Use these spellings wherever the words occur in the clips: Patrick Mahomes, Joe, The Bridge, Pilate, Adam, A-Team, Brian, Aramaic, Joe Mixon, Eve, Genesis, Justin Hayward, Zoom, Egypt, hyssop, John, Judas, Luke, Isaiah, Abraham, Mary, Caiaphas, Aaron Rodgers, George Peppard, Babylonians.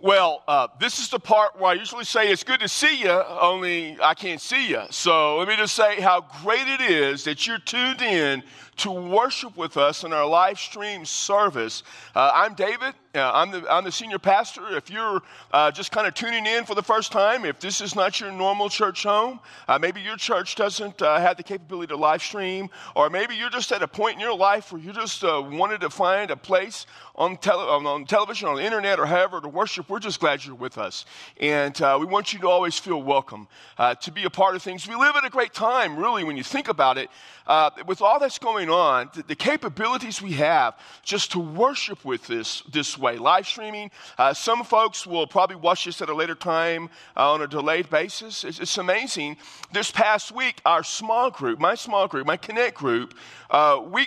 Well, this is the part where I usually say it's good to see you, only I can't see you. So let me just say how great it is that you're tuned in to worship with us in our live stream service. I'm David. I'm the senior pastor. If you're just kind of tuning in for the first time, if this is not your normal church home, maybe your church doesn't have the capability to live stream, or maybe you're just at a point in your life where you just wanted to find a place on television, on the internet, or however to worship, we're just glad you're with us. And we want you to always feel welcome to be a part of things. We live at a great time, really, when you think about it. With all that's going on, the capabilities we have just to worship with this way. Live streaming. Some folks will probably watch this at a later time on a delayed basis. It's amazing. This past week, our small group, my Connect group,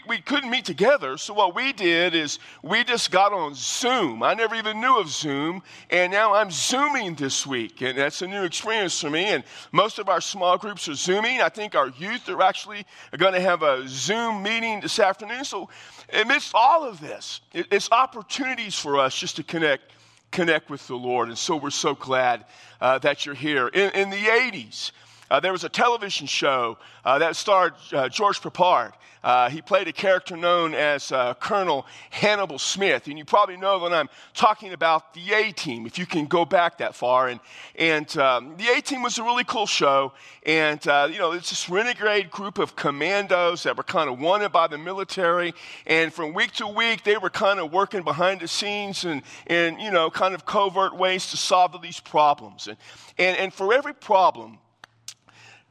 we couldn't meet together. So what we did is we just got on Zoom. I never even knew of Zoom, and now I'm Zooming this week, and that's a new experience for me. And most of our small groups are Zooming. I think our youth are actually going to have a Zoom meeting this afternoon. So amidst all of this, it's opportunities for us just to connect with the Lord. And so we're so glad that you're here. In the 80s, there was a television show that starred George Peppard. He played a character known as Colonel Hannibal Smith. And you probably know that I'm talking about the A-Team, if you can go back that far. And the A-Team was a really cool show. And, it's this renegade group of commandos that were kind of wanted by the military. And from week to week, they were kind of working behind the scenes and kind of covert ways to solve these problems. And for every problem,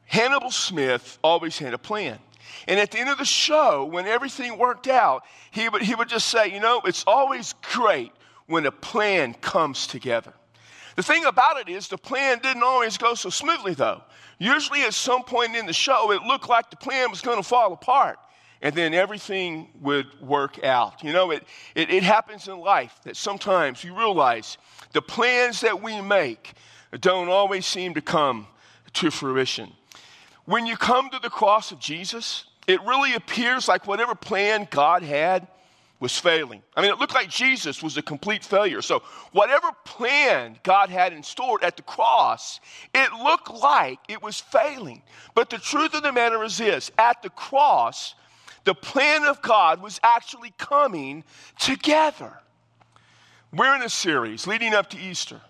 Hannibal Smith always had a plan. And at the end of the show, when everything worked out, he would just say, it's always great when a plan comes together. The thing about it is the plan didn't always go so smoothly, though. Usually at some point in the show, it looked like the plan was going to fall apart, and then everything would work out. It happens in life that sometimes you realize the plans that we make don't always seem to come to fruition. When you come to the cross of Jesus, it really appears like whatever plan God had was failing. I mean, it looked like Jesus was a complete failure. So whatever plan God had in store at the cross, it looked like it was failing. But the truth of the matter is this: at the cross, the plan of God was actually coming together. We're in a series leading up to Easter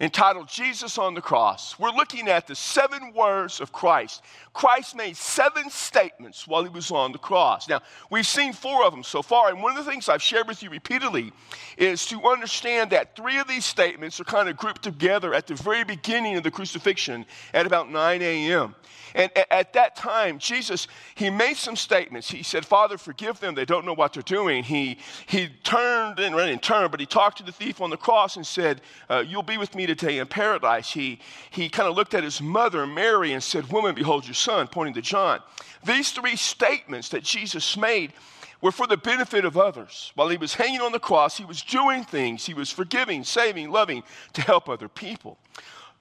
entitled Jesus on the Cross. We're looking at the 7 words of Christ. Christ made 7 statements while he was on the cross. Now, we've seen 4 of them so far, and one of the things I've shared with you repeatedly is to understand that 3 of these statements are kind of grouped together at the very beginning of the crucifixion at about 9 a.m. And at that time, Jesus, he made some statements. He said, "Father, forgive them. They don't know what they're doing." He turned and ran in turn, but he talked to the thief on the cross and said, "You'll be with me today in paradise." He kind of looked at his mother, Mary, and said, "Woman, behold your son," pointing to John. These 3 statements that Jesus made were for the benefit of others. While he was hanging on the cross, he was doing things. He was forgiving, saving, loving to help other people.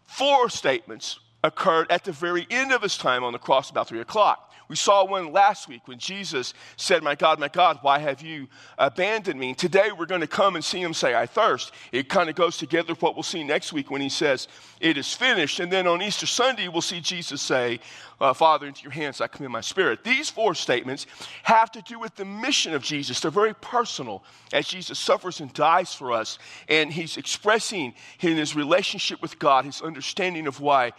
4 statements occurred at the very end of his time on the cross, about 3 o'clock. We saw one last week when Jesus said, my God, why have you abandoned me?" And today we're going to come and see him say, "I thirst." It kind of goes together with what we'll see next week when he says, "It is finished." And then on Easter Sunday, we'll see Jesus say, "Father, into your hands I commend my spirit." These 4 statements have to do with the mission of Jesus. They're very personal as Jesus suffers and dies for us. And he's expressing in his relationship with God, his understanding of why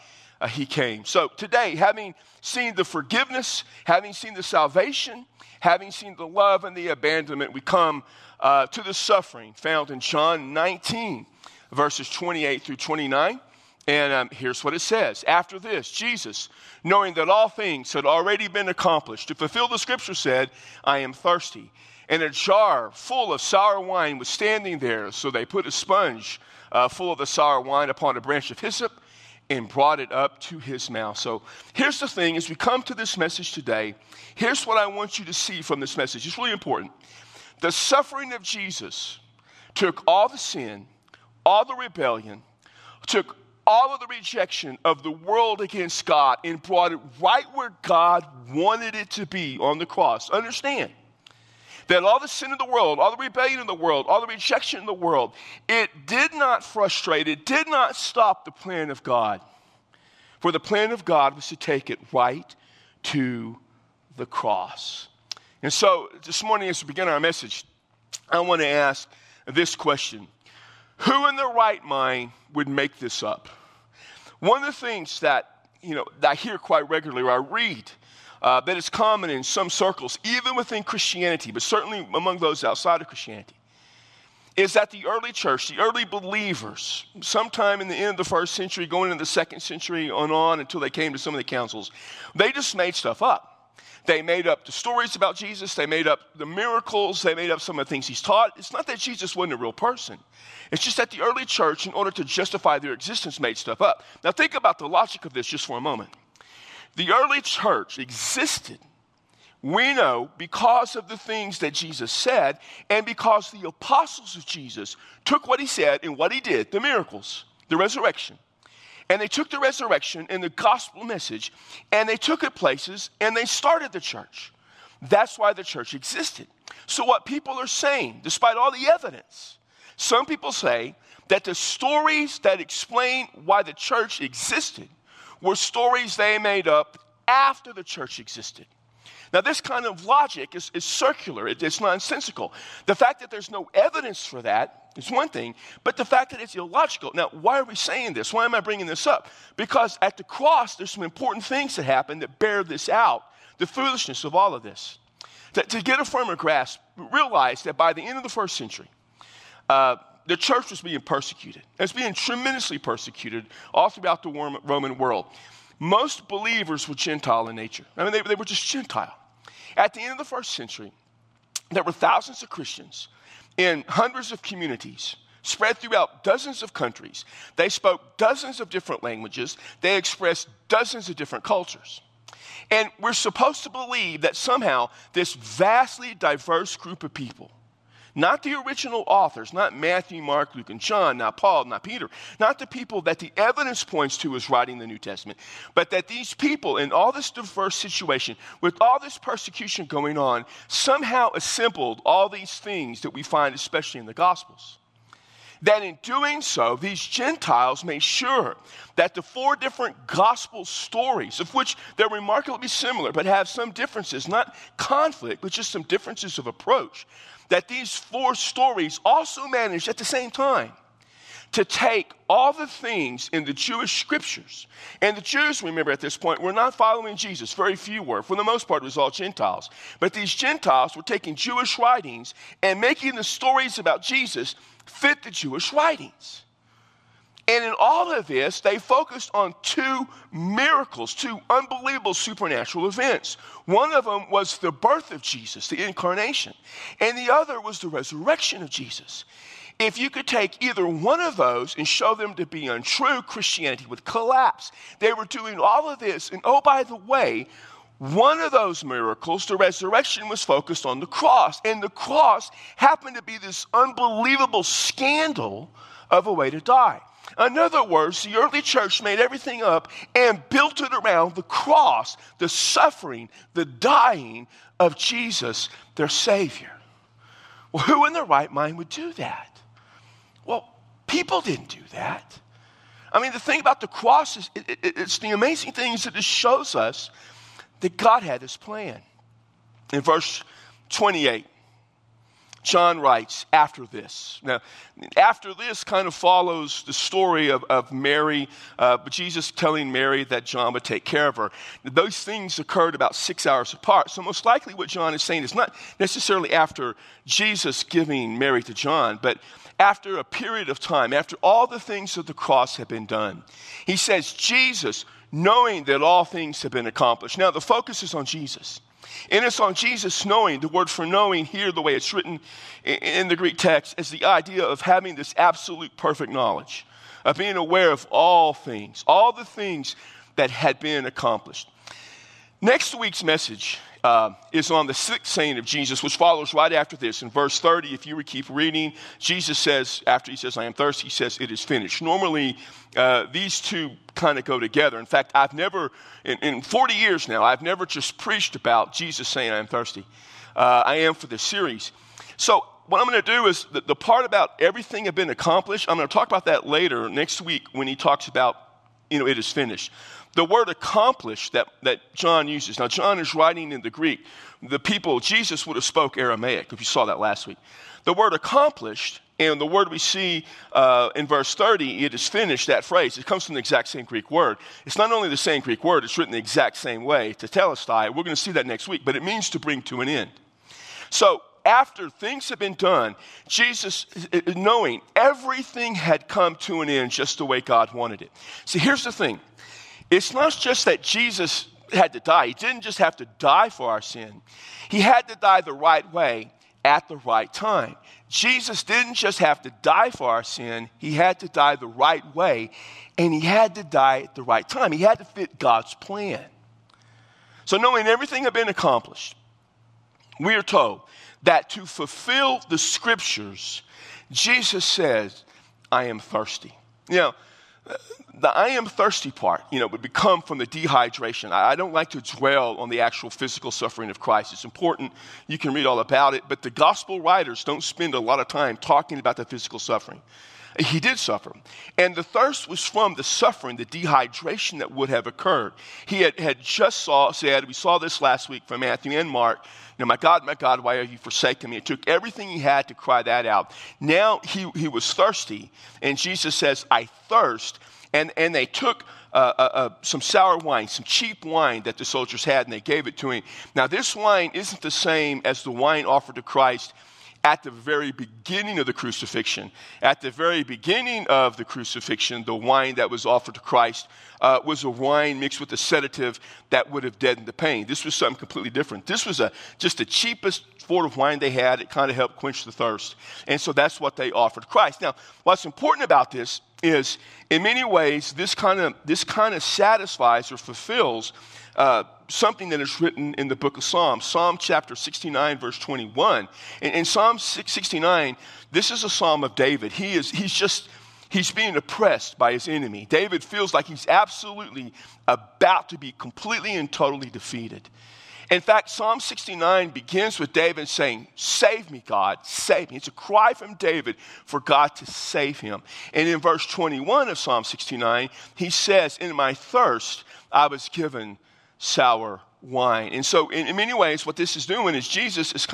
he came. So today, having seen the forgiveness, having seen the salvation, having seen the love and the abandonment, we come to the suffering found in John 19, verses 28 through 29. And here's what it says. "After this, Jesus, knowing that all things had already been accomplished, to fulfill the scripture, said, 'I am thirsty.' And a jar full of sour wine was standing there. So they put a sponge full of the sour wine upon a branch of hyssop and brought it up to his mouth." So here's the thing. As we come to this message today, here's what I want you to see from this message. It's really important. The suffering of Jesus took all the sin, all the rebellion, took all of the rejection of the world against God, and brought it right where God wanted it to be, on the cross. Understand that all the sin in the world, all the rebellion in the world, all the rejection in the world, it did not frustrate, it did not stop the plan of God. For the plan of God was to take it right to the cross. And so this morning, as we begin our message, I want to ask this question. Who in their right mind would make this up? One of the things that I hear quite regularly, or I read, that is common in some circles, even within Christianity, but certainly among those outside of Christianity, is that the early church, the early believers, sometime in the end of the first century, going into the second century and on until they came to some of the councils, they just made stuff up. They made up the stories about Jesus. They made up the miracles. They made up some of the things he's taught. It's not that Jesus wasn't a real person. It's just that the early church, in order to justify their existence, made stuff up. Now think about the logic of this just for a moment. The early church existed, we know, because of the things that Jesus said and because the apostles of Jesus took what he said and what he did, the miracles, the resurrection. And they took the resurrection and the gospel message, and they took it places, and they started the church. That's why the church existed. So what people are saying, despite all the evidence, some people say that the stories that explain why the church existed were stories they made up after the church existed. Now, this kind of logic is circular. It's nonsensical. The fact that there's no evidence for that is one thing, but the fact that it's illogical. Now, why are we saying this? Why am I bringing this up? Because at the cross, there's some important things that happen that bear this out, the foolishness of all of this. To get a firmer grasp, realize that by the end of the first century, the church was being persecuted. It was being tremendously persecuted all throughout the Roman world. Most believers were Gentile in nature. I mean, they were just Gentile. At the end of the first century, there were thousands of Christians in hundreds of communities spread throughout dozens of countries. They spoke dozens of different languages. They expressed dozens of different cultures. And we're supposed to believe that somehow this vastly diverse group of people, not the original authors, not Matthew, Mark, Luke, and John, not Paul, not Peter, not the people that the evidence points to as writing the New Testament, but that these people in all this diverse situation, with all this persecution going on, somehow assembled all these things that we find especially in the Gospels. That in doing so, these Gentiles made sure that the four different gospel stories, of which they're remarkably similar but have some differences, not conflict, but just some differences of approach, that these four stories also managed at the same time to take all the things in the Jewish scriptures. And the Jews, remember at this point, were not following Jesus. Very few were. For the most part, it was all Gentiles. But these Gentiles were taking Jewish writings and making the stories about Jesus fit the Jewish writings. And in all of this, they focused on two miracles, two unbelievable supernatural events. One of them was the birth of Jesus, the incarnation, and the other was the resurrection of Jesus. If you could take either one of those and show them to be untrue, Christianity would collapse. They were doing all of this, and oh, by the way, one of those miracles, the resurrection, was focused on the cross, and the cross happened to be this unbelievable scandal of a way to die. In other words, the early church made everything up and built it around the cross, the suffering, the dying of Jesus, their Savior. Well, who in their right mind would do that? Well, people didn't do that. I mean, the thing about the cross is, it's the amazing thing is that it shows us that God had this plan. In verse 28, John writes, after this. Now, after this kind of follows the story of Mary, but Jesus telling Mary that John would take care of her. Those things occurred about 6 hours apart. So most likely what John is saying is not necessarily after Jesus giving Mary to John, but after a period of time, after all the things of the cross have been done. He says, Jesus, knowing that all things have been accomplished. Now, the focus is on Jesus. And it's on Jesus knowing. The word for knowing here, the way it's written in the Greek text, is the idea of having this absolute perfect knowledge, of being aware of all things, all the things that had been accomplished. Next week's message is on the sixth saying of Jesus, which follows right after this. In verse 30, if you would keep reading, Jesus says, after he says, I am thirsty, he says, it is finished. Normally, these two kind of go together. In fact, I've never, in 40 years now, I've never just preached about Jesus saying, I am thirsty. I am for this series. So what I'm going to do is the part about everything have been accomplished, I'm going to talk about that later next week when he talks about, you know, it is finished. The word accomplished that John uses. Now, John is writing in the Greek. The people, Jesus would have spoke Aramaic, if you saw that last week. The word accomplished and the word we see in verse 30, it is finished, that phrase, it comes from the exact same Greek word. It's not only the same Greek word, it's written the exact same way, tetelestai. We're going to see that next week, but it means to bring to an end. So after things have been done, Jesus, knowing everything had come to an end just the way God wanted it. See, here's the thing. It's not just that Jesus had to die. He didn't just have to die for our sin. He had to die the right way at the right time. Jesus didn't just have to die for our sin. He had to die the right way, and he had to die at the right time. He had to fit God's plan. So knowing everything had been accomplished, we are told that to fulfill the scriptures, Jesus says, I am thirsty. Now, the I am thirsty part, you know, would become from the dehydration. I don't like to dwell on the actual physical suffering of Christ. It's important. You can read all about it. But the gospel writers don't spend a lot of time talking about the physical suffering. He did suffer. And the thirst was from the suffering, the dehydration that would have occurred. He had just said, we saw this last week from Matthew and Mark, you know, my God, why are you forsaking me? It took everything he had to cry that out. Now he was thirsty, and Jesus says, I thirst. And they took some sour wine, some cheap wine that the soldiers had, and they gave it to him. Now, this wine isn't the same as the wine offered to Christ at the very beginning of the crucifixion. At the very beginning of the crucifixion, the wine that was offered to Christ was a wine mixed with a sedative that would have deadened the pain. This was something completely different. This was just the cheapest sort of wine they had. It kind of helped quench the thirst. And so that's what they offered Christ. Now, what's important about this is, in many ways, this kind of satisfies or fulfills something that is written in the book of Psalms, Psalm chapter 69, verse 21. In Psalm 69, this is a psalm of David. He's being oppressed by his enemy. David feels like he's absolutely about to be completely and totally defeated. In fact, Psalm 69 begins with David saying, save me, God, save me. It's a cry from David for God to save him. And in verse 21 of Psalm 69, he says, in my thirst, I was given sour wine. And so in many ways, what this is doing is Jesus is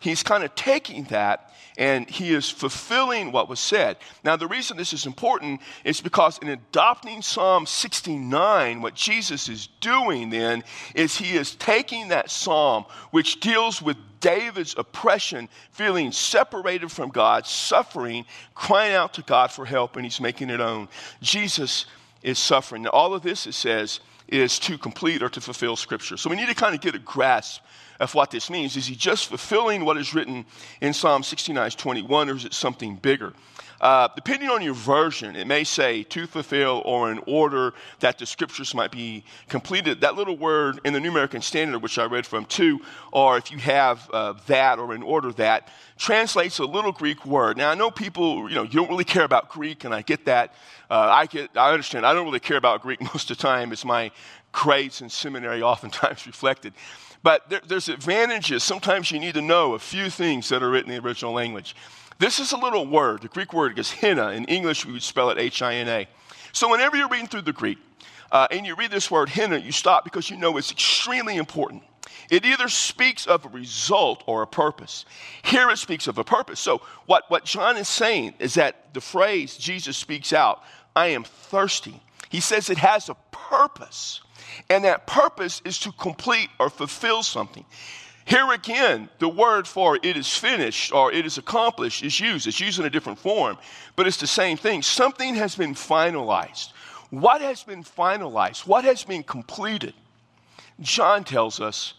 he's taking that and he is fulfilling what was said. Now, the reason this is important is because in adopting Psalm 69, what Jesus is doing then is he is taking that psalm, which deals with David's oppression, feeling separated from God, suffering, crying out to God for help, and he's making it own. Jesus is suffering. Now, all of this, it says, is to complete or to fulfill Scripture. So we need to kind of get a grasp of what this means. Is he just fulfilling what is written in Psalm 69:21, or is it something bigger? Depending on your version, it may say to fulfill or in order that the scriptures might be completed. That little word in the New American Standard, which I read from too, or if you have that or in order that, translates a little Greek word. Now, I know people, you don't really care about Greek, and I get that. I understand. I don't really care about Greek most of the time. It's my grades in seminary oftentimes reflected. But there's advantages. Sometimes you need to know a few things that are written in the original language. This is a little word. The Greek word is hina. In English, we would spell it H-I-N-A. So whenever you're reading through the Greek and you read this word hina, you stop because you know it's extremely important. It either speaks of a result or a purpose. Here it speaks of a purpose. So what John is saying is that the phrase Jesus speaks out, I am thirsty. He says it has a purpose, and that purpose is to complete or fulfill something. Here again, the word for it is finished or it is accomplished is used. It's used in a different form, but it's the same thing. Something has been finalized. What has been finalized? What has been completed? John tells us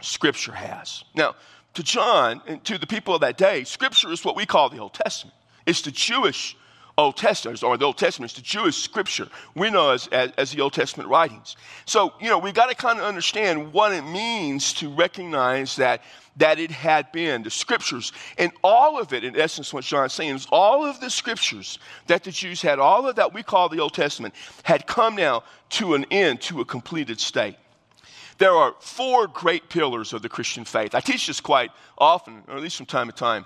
Scripture has. Now, to John and to the people of that day, Scripture is what we call the Old Testament. It's the Jewish Old Testament, or the Old Testament is the Jewish Scripture we know as the Old Testament writings. So, we got to kind of understand what it means to recognize that it had been the Scriptures, and all of it, in essence, what John's saying is all of the Scriptures that the Jews had, all of that we call the Old Testament, had come now to an end, to a completed state. There are four great pillars of the Christian faith. I teach this quite often, or at least from time to time.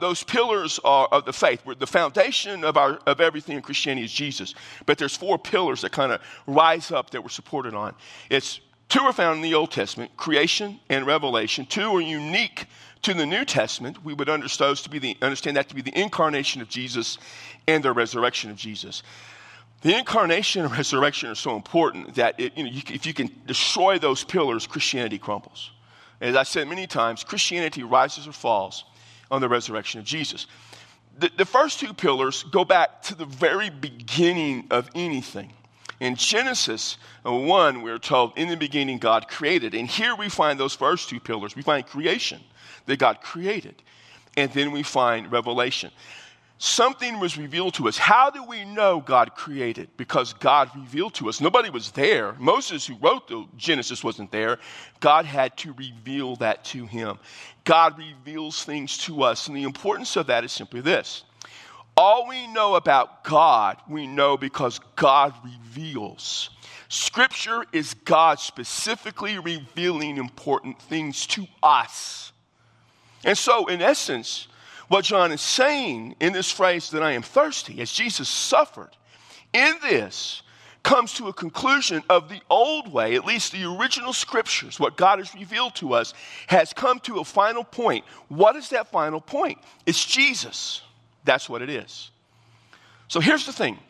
Those pillars are of the faith. The foundation of everything in Christianity is Jesus. But there's four pillars that kind of rise up that we're supported on. Two are found in the Old Testament, creation and revelation. Two are unique to the New Testament. We would understand that to be the incarnation of Jesus and the resurrection of Jesus. The incarnation and resurrection are so important that if you can destroy those pillars, Christianity crumbles. As I said many times, Christianity rises or falls on the resurrection of Jesus. The first two pillars go back to the very beginning of anything. In Genesis 1, we're told, in the beginning God created. And here we find those first two pillars. We find creation, that God created. And then we find revelation. Something was revealed to us. How do we know God created? Because God revealed to us. Nobody was there. Moses, who wrote the Genesis, wasn't there. God had to reveal that to him. God reveals things to us. And the importance of that is simply this. All we know about God, we know because God reveals. Scripture is God specifically revealing important things to us. And so, in essence, what John is saying in this phrase that I am thirsty, as Jesus suffered, in this comes to a conclusion of the old way, at least the original scriptures, what God has revealed to us, has come to a final point. What is that final point? It's Jesus. That's what it is. So here's the thing.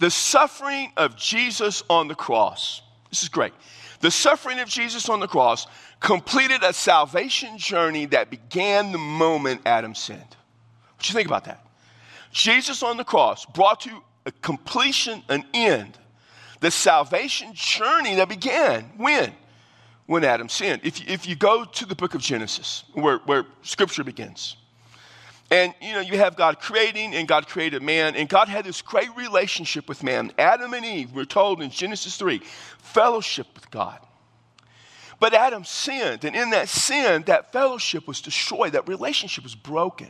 The suffering of Jesus on the cross, this is great. The suffering of Jesus on the cross completed a salvation journey that began the moment Adam sinned. What you think about that? Jesus on the cross brought to a completion, an end, the salvation journey that began when Adam sinned. If you go to the book of Genesis, where scripture begins, and, you have God creating, and God created man, and God had this great relationship with man. Adam and Eve, we're told in Genesis 3, fellowship with God. But Adam sinned, and in that sin, that fellowship was destroyed. That relationship was broken.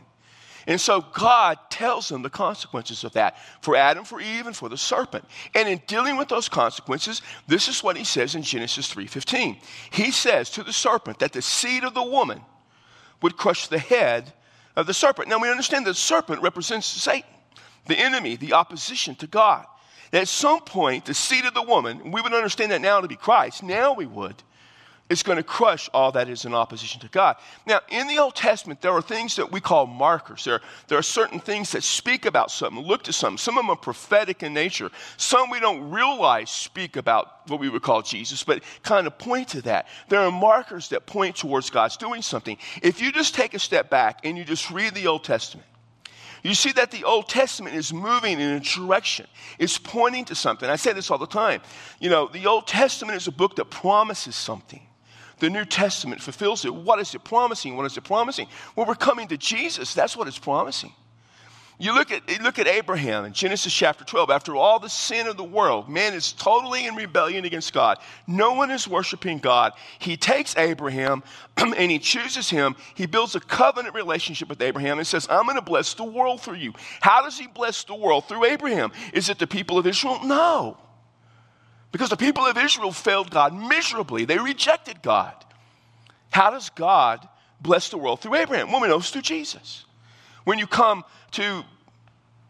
And so God tells them the consequences of that for Adam, for Eve, and for the serpent. And in dealing with those consequences, this is what he says in Genesis 3:15. He says to the serpent that the seed of the woman would crush the head of the serpent. Now we understand that the serpent represents Satan, the enemy, the opposition to God. At some point, the seed of the woman, we would understand that now to be Christ, now we would, is going to crush all that is in opposition to God. Now, in the Old Testament, there are things that we call markers. There are certain things that speak about something, look to something. Some of them are prophetic in nature. Some we don't realize speak about what we would call Jesus, but kind of point to that. There are markers that point towards God's doing something. If you just take a step back and you just read the Old Testament, you see that the Old Testament is moving in a direction. It's pointing to something. I say this all the time. The Old Testament is a book that promises something. The New Testament fulfills it. What is it promising? What is it promising? Well, we're coming to Jesus. That's what it's promising. You look at Abraham in Genesis chapter 12. After all the sin of the world, man is totally in rebellion against God. No one is worshiping God. He takes Abraham and he chooses him. He builds a covenant relationship with Abraham and says, I'm going to bless the world through you. How does he bless the world through Abraham? Is it the people of Israel? No. Because the people of Israel failed God miserably. They rejected God. How does God bless the world through Abraham? Well, we know it's through Jesus. When you come to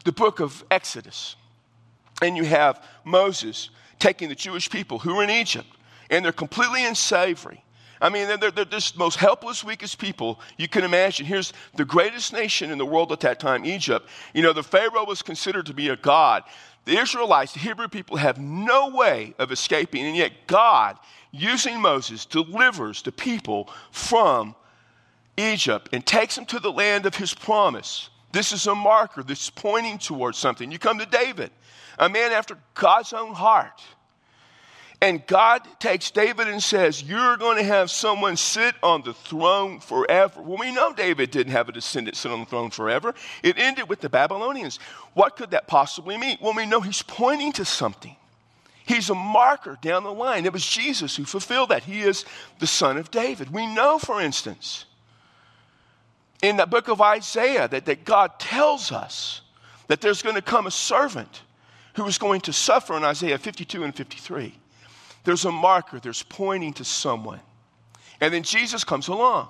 the book of Exodus, and you have Moses taking the Jewish people who are in Egypt, and they're completely in slavery. I mean, they're just the most helpless, weakest people you can imagine. Here's the greatest nation in the world at that time, Egypt. The Pharaoh was considered to be a god. The Israelites, the Hebrew people, have no way of escaping, and yet God, using Moses, delivers the people from Egypt and takes them to the land of his promise. This is a marker that's pointing towards something. You come to David, a man after God's own heart, and God takes David and says, you're going to have someone sit on the throne forever. Well, we know David didn't have a descendant sit on the throne forever. It ended with the Babylonians. What could that possibly mean? Well, we know he's pointing to something. He's a marker down the line. It was Jesus who fulfilled that. He is the son of David. We know, for instance, in the book of Isaiah that God tells us that there's going to come a servant who is going to suffer in Isaiah 52 and 53. There's a marker. There's pointing to someone. And then Jesus comes along.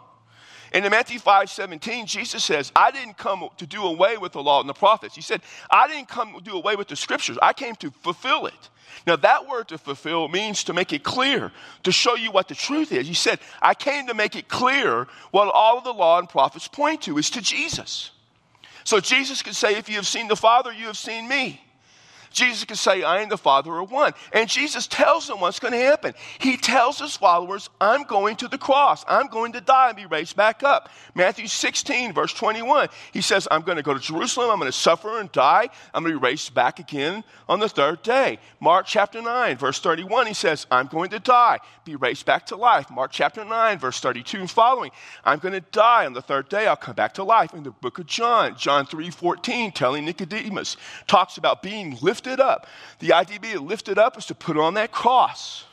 And in Matthew 5:17, Jesus says, I didn't come to do away with the law and the prophets. He said, I didn't come to do away with the scriptures. I came to fulfill it. Now, that word to fulfill means to make it clear, to show you what the truth is. He said, I came to make it clear what all of the law and prophets point to is to Jesus. So Jesus could say, if you have seen the Father, you have seen me. Jesus could say, I and the Father are one. And Jesus tells them what's going to happen. He tells his followers, I'm going to the cross. I'm going to die and be raised back up. Matthew 16, verse 21, he says, I'm going to go to Jerusalem. I'm going to suffer and die. I'm going to be raised back again on the third day. Mark chapter 9, verse 31, he says, I'm going to die, be raised back to life. Mark chapter 9, verse 32 and following, I'm going to die on the third day. I'll come back to life. In the book of John, John 3:14, telling Nicodemus, talks about being lifted up. The idea of being lifted up is to put on that cross.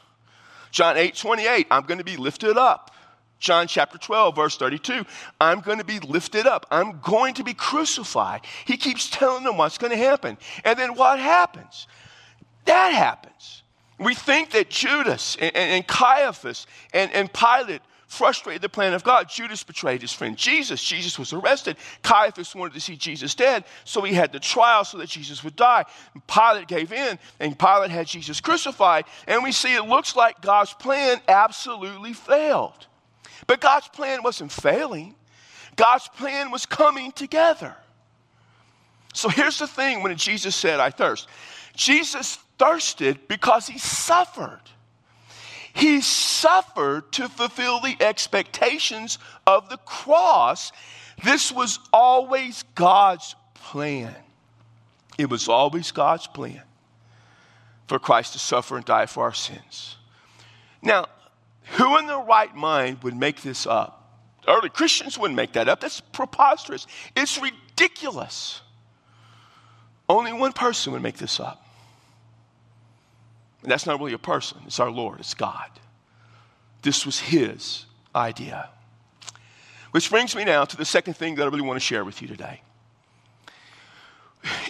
John 8:28, I'm going to be lifted up. John chapter 12, verse 32, I'm going to be lifted up. I'm going to be crucified. He keeps telling them what's going to happen. And then what happens? That happens. We think that Judas and Caiaphas and Pilate frustrated the plan of God. Judas betrayed his friend Jesus. Jesus was arrested. Caiaphas wanted to see Jesus dead, so he had the trial so that Jesus would die. And Pilate gave in, and Pilate had Jesus crucified. And we see it looks like God's plan absolutely failed. But God's plan wasn't failing. God's plan was coming together. So here's the thing when Jesus said, I thirst. Jesus thirsted because he suffered. He suffered to fulfill the expectations of the cross. This was always God's plan. It was always God's plan for Christ to suffer and die for our sins. Now, who in their right mind would make this up? Early Christians wouldn't make that up. That's preposterous. It's ridiculous. Only one person would make this up. And that's not really a person. It's our Lord. It's God. This was his idea. Which brings me now to the second thing that I really want to share with you today.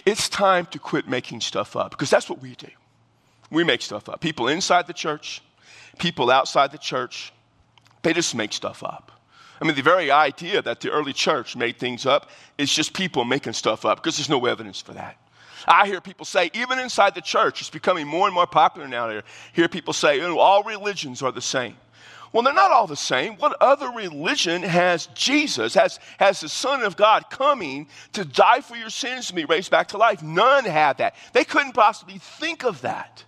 It's time to quit making stuff up, because that's what we do. We make stuff up. People inside the church, people outside the church, they just make stuff up. I mean, the very idea that the early church made things up is just people making stuff up, because there's no evidence for that. I hear people say, even inside the church, it's becoming more and more popular now. I hear people say, oh, all religions are the same. Well, they're not all the same. What other religion has Jesus, has the Son of God coming to die for your sins and be raised back to life? None have that. They couldn't possibly think of that.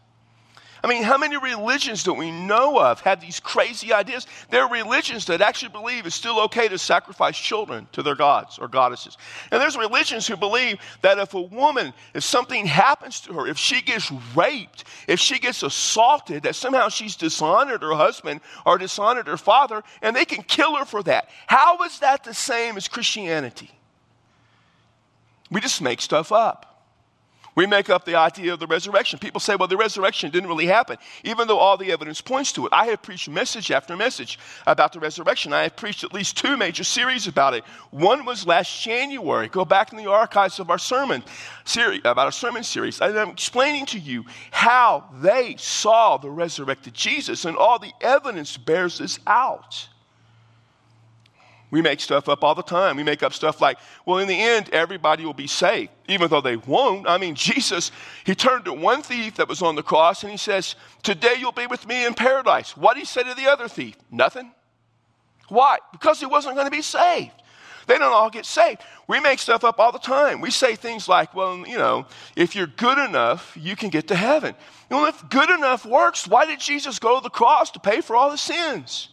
I mean, how many religions that we know of have these crazy ideas? There are religions that actually believe it's still okay to sacrifice children to their gods or goddesses. And there's religions who believe that if a woman, if something happens to her, if she gets raped, if she gets assaulted, that somehow she's dishonored her husband or dishonored her father, and they can kill her for that. How is that the same as Christianity? We just make stuff up. We make up the idea of the resurrection. People say, well, the resurrection didn't really happen, even though all the evidence points to it. I have preached message after message about the resurrection. I have preached at least two major series about it. One was last January. Go back in the archives of our sermon series, about our sermon series. And I'm explaining to you how they saw the resurrected Jesus, and all the evidence bears this out. We make stuff up all the time. We make up stuff like, well, in the end, everybody will be saved, even though they won't. I mean, Jesus, he turned to one thief that was on the cross, and he says, today you'll be with me in paradise. What did he say to the other thief? Nothing. Why? Because he wasn't going to be saved. They don't all get saved. We make stuff up all the time. We say things like, well, you know, if you're good enough, you can get to heaven. Well, if good enough works, why did Jesus go to the cross to pay for all the sins?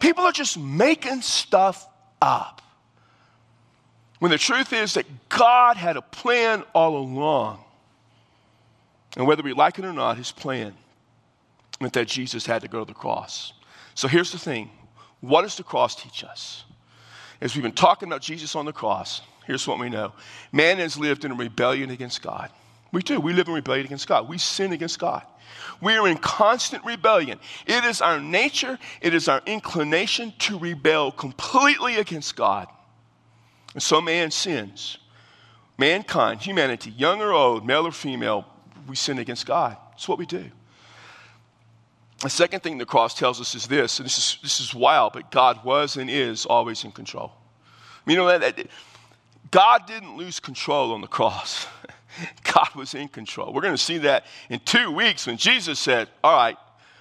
People are just making stuff up, when the truth is that God had a plan all along. And whether we like it or not, his plan meant that Jesus had to go to the cross. So here's the thing. What does the cross teach us? As we've been talking about Jesus on the cross, here's what we know. Man has lived in a rebellion against God. We do. We live in rebellion against God. We sin against God. We are in constant rebellion. It is our nature, it is our inclination to rebel completely against God. And so man sins. Mankind, humanity, young or old, male or female, we sin against God. It's what we do. The second thing the cross tells us is this, and this is wild, but God was and is always in control. You know, that God didn't lose control on the cross. God was in control. We're going to see that in 2 weeks when Jesus said, all right,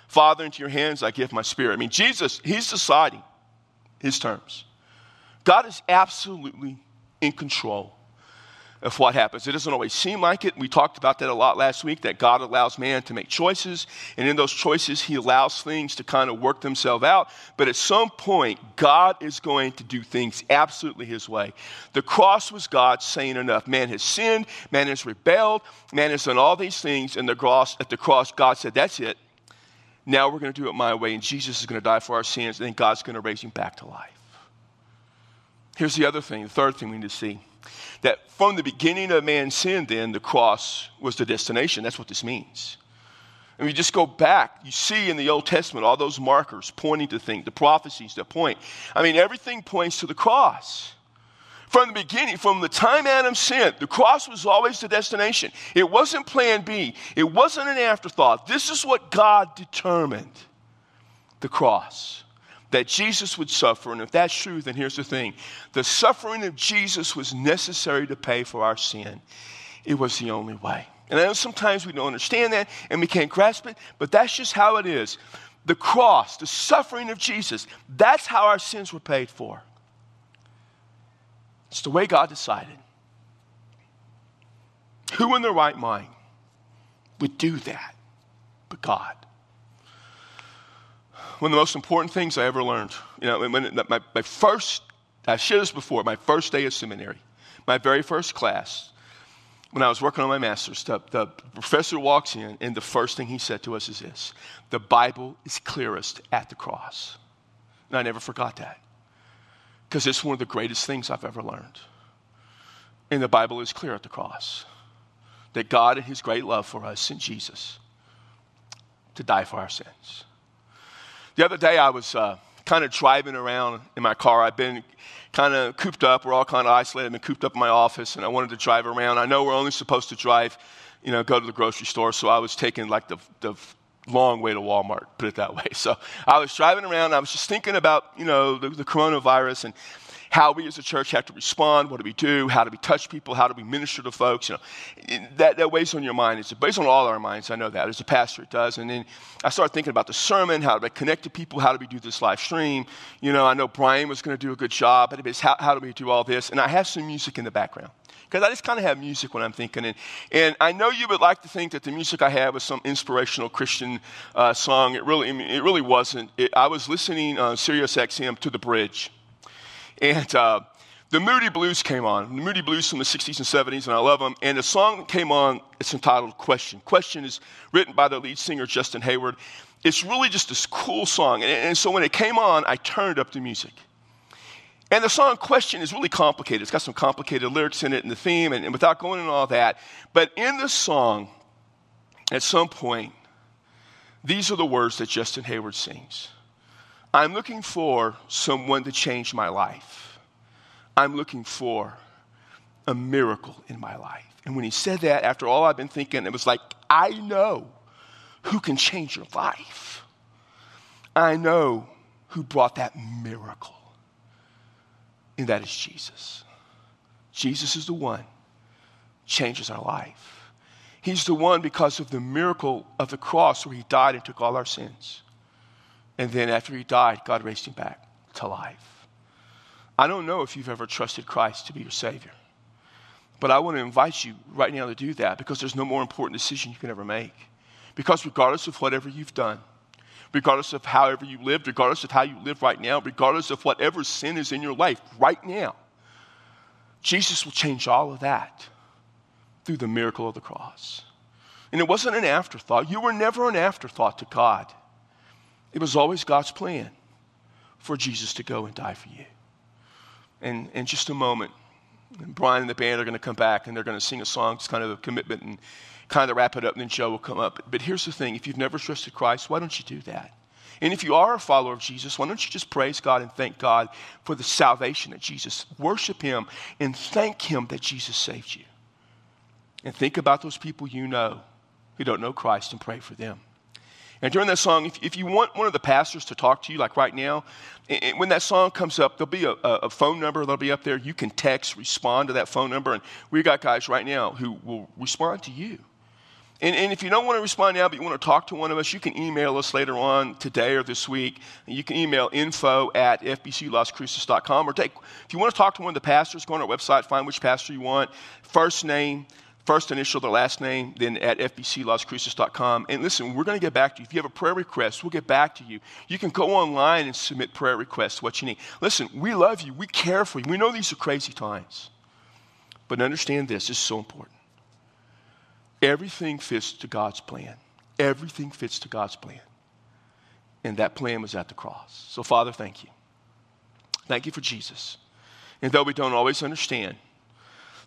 Father, into your hands I give my spirit. I mean, Jesus, he's deciding his terms. God is absolutely in control of what happens. It doesn't always seem like it. We talked about that a lot last week, that God allows man to make choices, and in those choices, he allows things to kind of work themselves out. But at some point, God is going to do things absolutely his way. The cross was God saying enough. Man has sinned, man has rebelled, man has done all these things, and at the cross, God said, that's it. Now we're going to do it my way, and Jesus is going to die for our sins, and then God's going to raise him back to life. Here's the other thing, the third thing we need to see. That from the beginning of man's sin, then, the cross was the destination. That's what this means. I mean, just go back. You see in the Old Testament all those markers pointing to things, the prophecies that point. I mean, everything points to the cross. From the beginning, from the time Adam sinned, the cross was always the destination. It wasn't plan B. It wasn't an afterthought. This is what God determined, the cross. That Jesus would suffer, and if that's true, then here's the thing. The suffering of Jesus was necessary to pay for our sin. It was the only way. And I know sometimes we don't understand that, and we can't grasp it, but that's just how it is. The cross, the suffering of Jesus, that's how our sins were paid for. It's the way God decided. Who in their right mind would do that but God? One of the most important things I ever learned, you know, my first day of seminary, my very first class, when I was working on my master's, the professor walks in, and the first thing he said to us is this: the Bible is clearest at the cross. And I never forgot that, because it's one of the greatest things I've ever learned. And the Bible is clear at the cross, that God and his great love for us sent Jesus to die for our sins. The other day I was kind of driving around in my car. I've been kind of cooped up. We're all kind of isolated. I've been cooped up in my office, and I wanted to drive around. I know we're only supposed to drive, you know, go to the grocery store, so I was taking like the long way to Walmart, put it that way. So I was driving around. I was just thinking about, you know, the coronavirus and how we as a church have to respond. What do we do? How do we touch people? How do we minister to folks? You know, that weighs on your mind. It weighs on all our minds. I know that. As a pastor, it does. And then I started thinking about the sermon. How do I connect to people? How do we do this live stream? You know, I know Brian was going to do a good job, but it's how do we do all this? And I have some music in the background, because I just kind of have music when I'm thinking. And I know you would like to think that the music I had was some inspirational Christian song. It really wasn't. I was listening on Sirius XM to The Bridge. And the Moody Blues came on. The Moody Blues from the 60s and 70s, and I love them. And the song came on, it's entitled Question. Question is written by the lead singer, Justin Hayward. It's really just this cool song. And so when it came on, I turned up the music. And the song Question is really complicated. It's got some complicated lyrics in it and the theme, and without going into all that. But in the song, at some point, these are the words that Justin Hayward sings. I'm looking for someone to change my life. I'm looking for a miracle in my life. And when he said that, after all I've been thinking, it was like, I know who can change your life. I know who brought that miracle. And that is Jesus. Jesus is the one who changes our life. He's the one because of the miracle of the cross where he died and took all our sins. And then after he died, God raised him back to life. I don't know if you've ever trusted Christ to be your Savior, but I want to invite you right now to do that, because there's no more important decision you can ever make. Because regardless of whatever you've done, regardless of however you lived, regardless of how you live right now, regardless of whatever sin is in your life right now, Jesus will change all of that through the miracle of the cross. And it wasn't an afterthought. You were never an afterthought to God. It was always God's plan for Jesus to go and die for you. And in just a moment, Brian and the band are going to come back, and they're going to sing a song. It's kind of a commitment and kind of wrap it up, and then Joe will come up. But here's the thing. If you've never trusted Christ, why don't you do that? And if you are a follower of Jesus, why don't you just praise God and thank God for the salvation of Jesus? Worship him and thank him that Jesus saved you. And think about those people you know who don't know Christ and pray for them. And during that song, if you want one of the pastors to talk to you, like right now, and when that song comes up, there'll be a phone number that'll be up there. You can text, respond to that phone number, and we've got guys right now who will respond to you. And if you don't want to respond now, but you want to talk to one of us, you can email us later on today or this week. You can email info@fbclascruces.com. Or if you want to talk to one of the pastors, go on our website, find which pastor you want, first name, first initial, their last name, then at fbclascruces.com. And listen, we're going to get back to you. If you have a prayer request, we'll get back to you. You can go online and submit prayer requests, what you need. Listen, we love you. We care for you. We know these are crazy times. But understand this is so important. Everything fits to God's plan. Everything fits to God's plan. And that plan was at the cross. So, Father, thank you. Thank you for Jesus. And though we don't always understand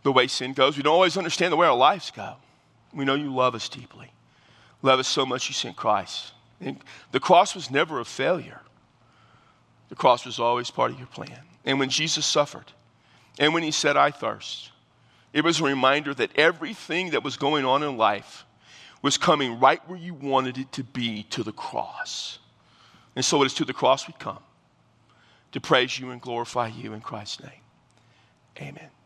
the way sin goes, we don't always understand the way our lives go, we know you love us deeply. Love us so much you sent Christ. And the cross was never a failure. The cross was always part of your plan. And when Jesus suffered, and when he said, "I thirst," it was a reminder that everything that was going on in life was coming right where you wanted it to be, to the cross. And so it is to the cross we come to praise you and glorify you in Christ's name. Amen.